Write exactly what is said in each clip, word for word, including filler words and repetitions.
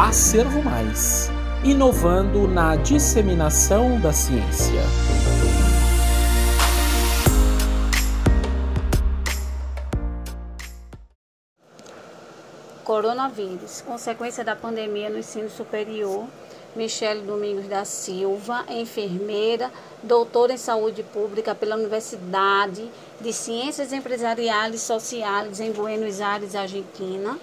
Acervo Mais, inovando na disseminação da ciência. Coronavírus, consequência da pandemia no ensino superior. Michelle Domingos da Silva, enfermeira, doutora em saúde pública pela Universidade de Ciências Empresariais e Sociais em Buenos Aires, Argentina.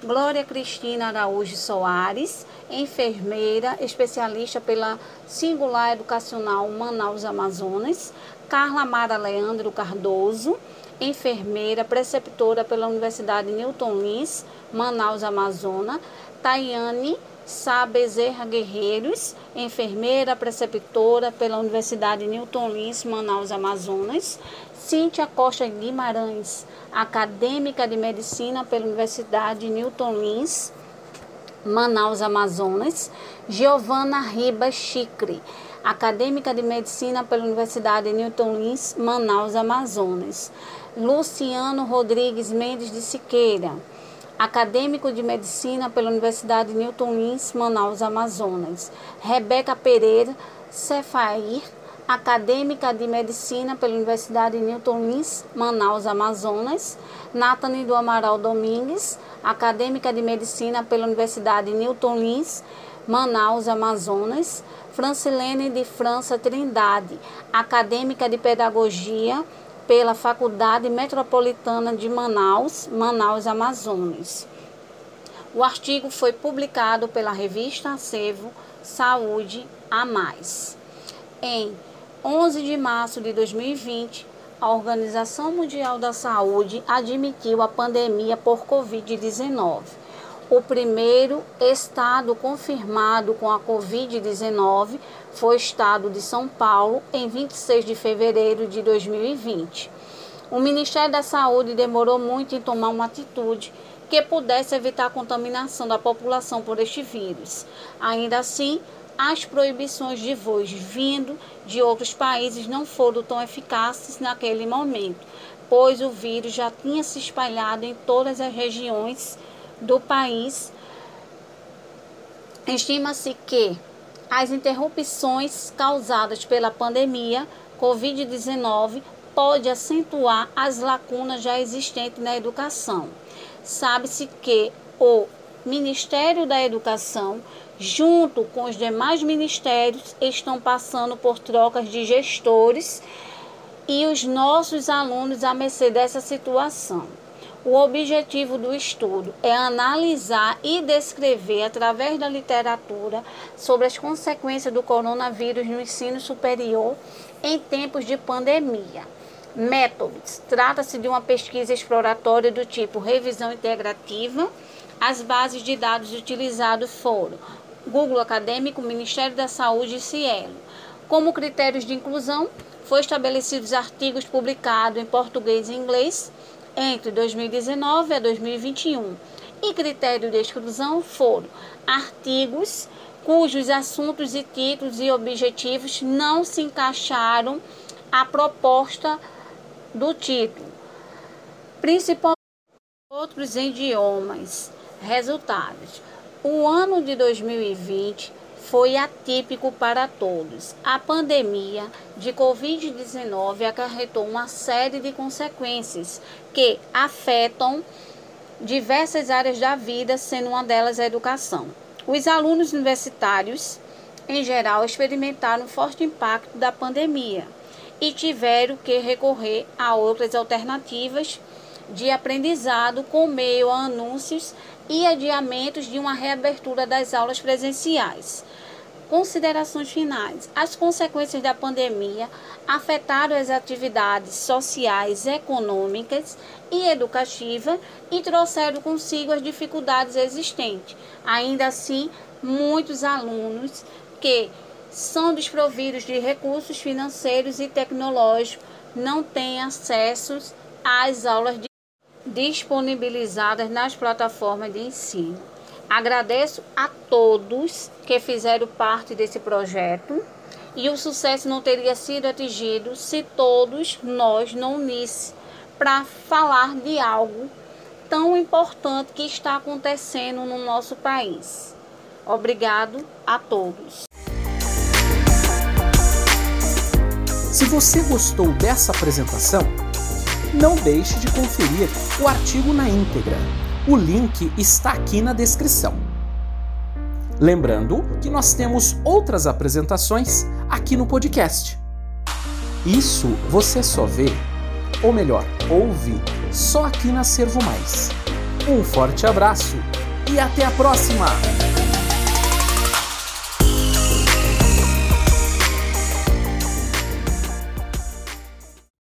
Glória Cristina Araújo Soares, enfermeira, especialista pela Singular Educacional Manaus, Amazonas. Carla Mara Leandro Cardoso, enfermeira, preceptora pela Universidade Newton Lins, Manaus, Amazonas. Tayane Sá Bezerra Guerreiros, enfermeira, preceptora pela Universidade Newton Lins, Manaus, Amazonas. Cíntia Costa Guimarães, acadêmica de medicina pela Universidade Newton Lins, Manaus, Amazonas. Giovanna Ribas Chicre, acadêmica de medicina pela Universidade Newton Lins, Manaus, Amazonas. Luciano Rodrigues Mendes de Siqueira, acadêmico de medicina pela Universidade Newton Lins, Manaus, Amazonas. Rebeca Pereira Cefair, acadêmica de medicina pela Universidade Newton Lins, Manaus, Amazonas. Nathany do Amaral Domingues, acadêmica de medicina pela Universidade Newton Lins, Manaus, Amazonas. Francilene de França Trindade, acadêmica de pedagogia pela Faculdade Metropolitana de Manaus, Manaus, Amazonas. O artigo foi publicado pela revista Acevo Saúde a Mais. Em onze de março de dois mil e vinte, a Organização Mundial da Saúde admitiu a pandemia por covid dezenove. O primeiro estado confirmado com a covid dezenove foi o estado de São Paulo, em vinte e seis de fevereiro de dois mil e vinte. O Ministério da Saúde demorou muito em tomar uma atitude que pudesse evitar a contaminação da população por este vírus. Ainda assim, as proibições de voos vindo de outros países não foram tão eficazes naquele momento, pois o vírus já tinha se espalhado em todas as regiões do país. Estima-se que as interrupções causadas pela pandemia covid dezenove pode acentuar as lacunas já existentes na educação. Sabe-se que o Ministério da Educação, junto com os demais ministérios, estão passando por trocas de gestores e os nossos alunos à mercê dessa situação. O objetivo do estudo é analisar e descrever, através da literatura, sobre as consequências do coronavírus no ensino superior em tempos de pandemia. Métodos: trata-se de uma pesquisa exploratória do tipo revisão integrativa. As bases de dados utilizadas foram Google Acadêmico, Ministério da Saúde e SciELO. Como critérios de inclusão, foram estabelecidos artigos publicados em português e inglês entre dois mil e dezenove a dois mil e vinte e um, e critério de exclusão foram artigos cujos assuntos e títulos e objetivos não se encaixaram à proposta do título, principalmente outros idiomas. Resultados: o ano de dois mil e vinte foi atípico para todos. A pandemia de covid dezenove acarretou uma série de consequências que afetam diversas áreas da vida, sendo uma delas a educação. Os alunos universitários, em geral, experimentaram um forte impacto da pandemia e tiveram que recorrer a outras alternativas de aprendizado com meio a anúncios e adiamentos de uma reabertura das aulas presenciais. Considerações finais. As consequências da pandemia afetaram as atividades sociais, econômicas e educativas e trouxeram consigo as dificuldades existentes. Ainda assim, muitos alunos que são desprovidos de recursos financeiros e tecnológicos não têm acesso às aulas de disponibilizadas nas plataformas de ensino. Agradeço a todos que fizeram parte desse projeto, e o sucesso não teria sido atingido se todos nós não unisse para falar de algo tão importante que está acontecendo no nosso país. Obrigado a todos. Se você gostou dessa apresentação, não deixe de conferir o artigo na íntegra. O link está aqui na descrição. Lembrando que nós temos outras apresentações aqui no podcast. Isso você só vê, ou melhor, ouve, só aqui na Acervo Mais. Um forte abraço e até a próxima!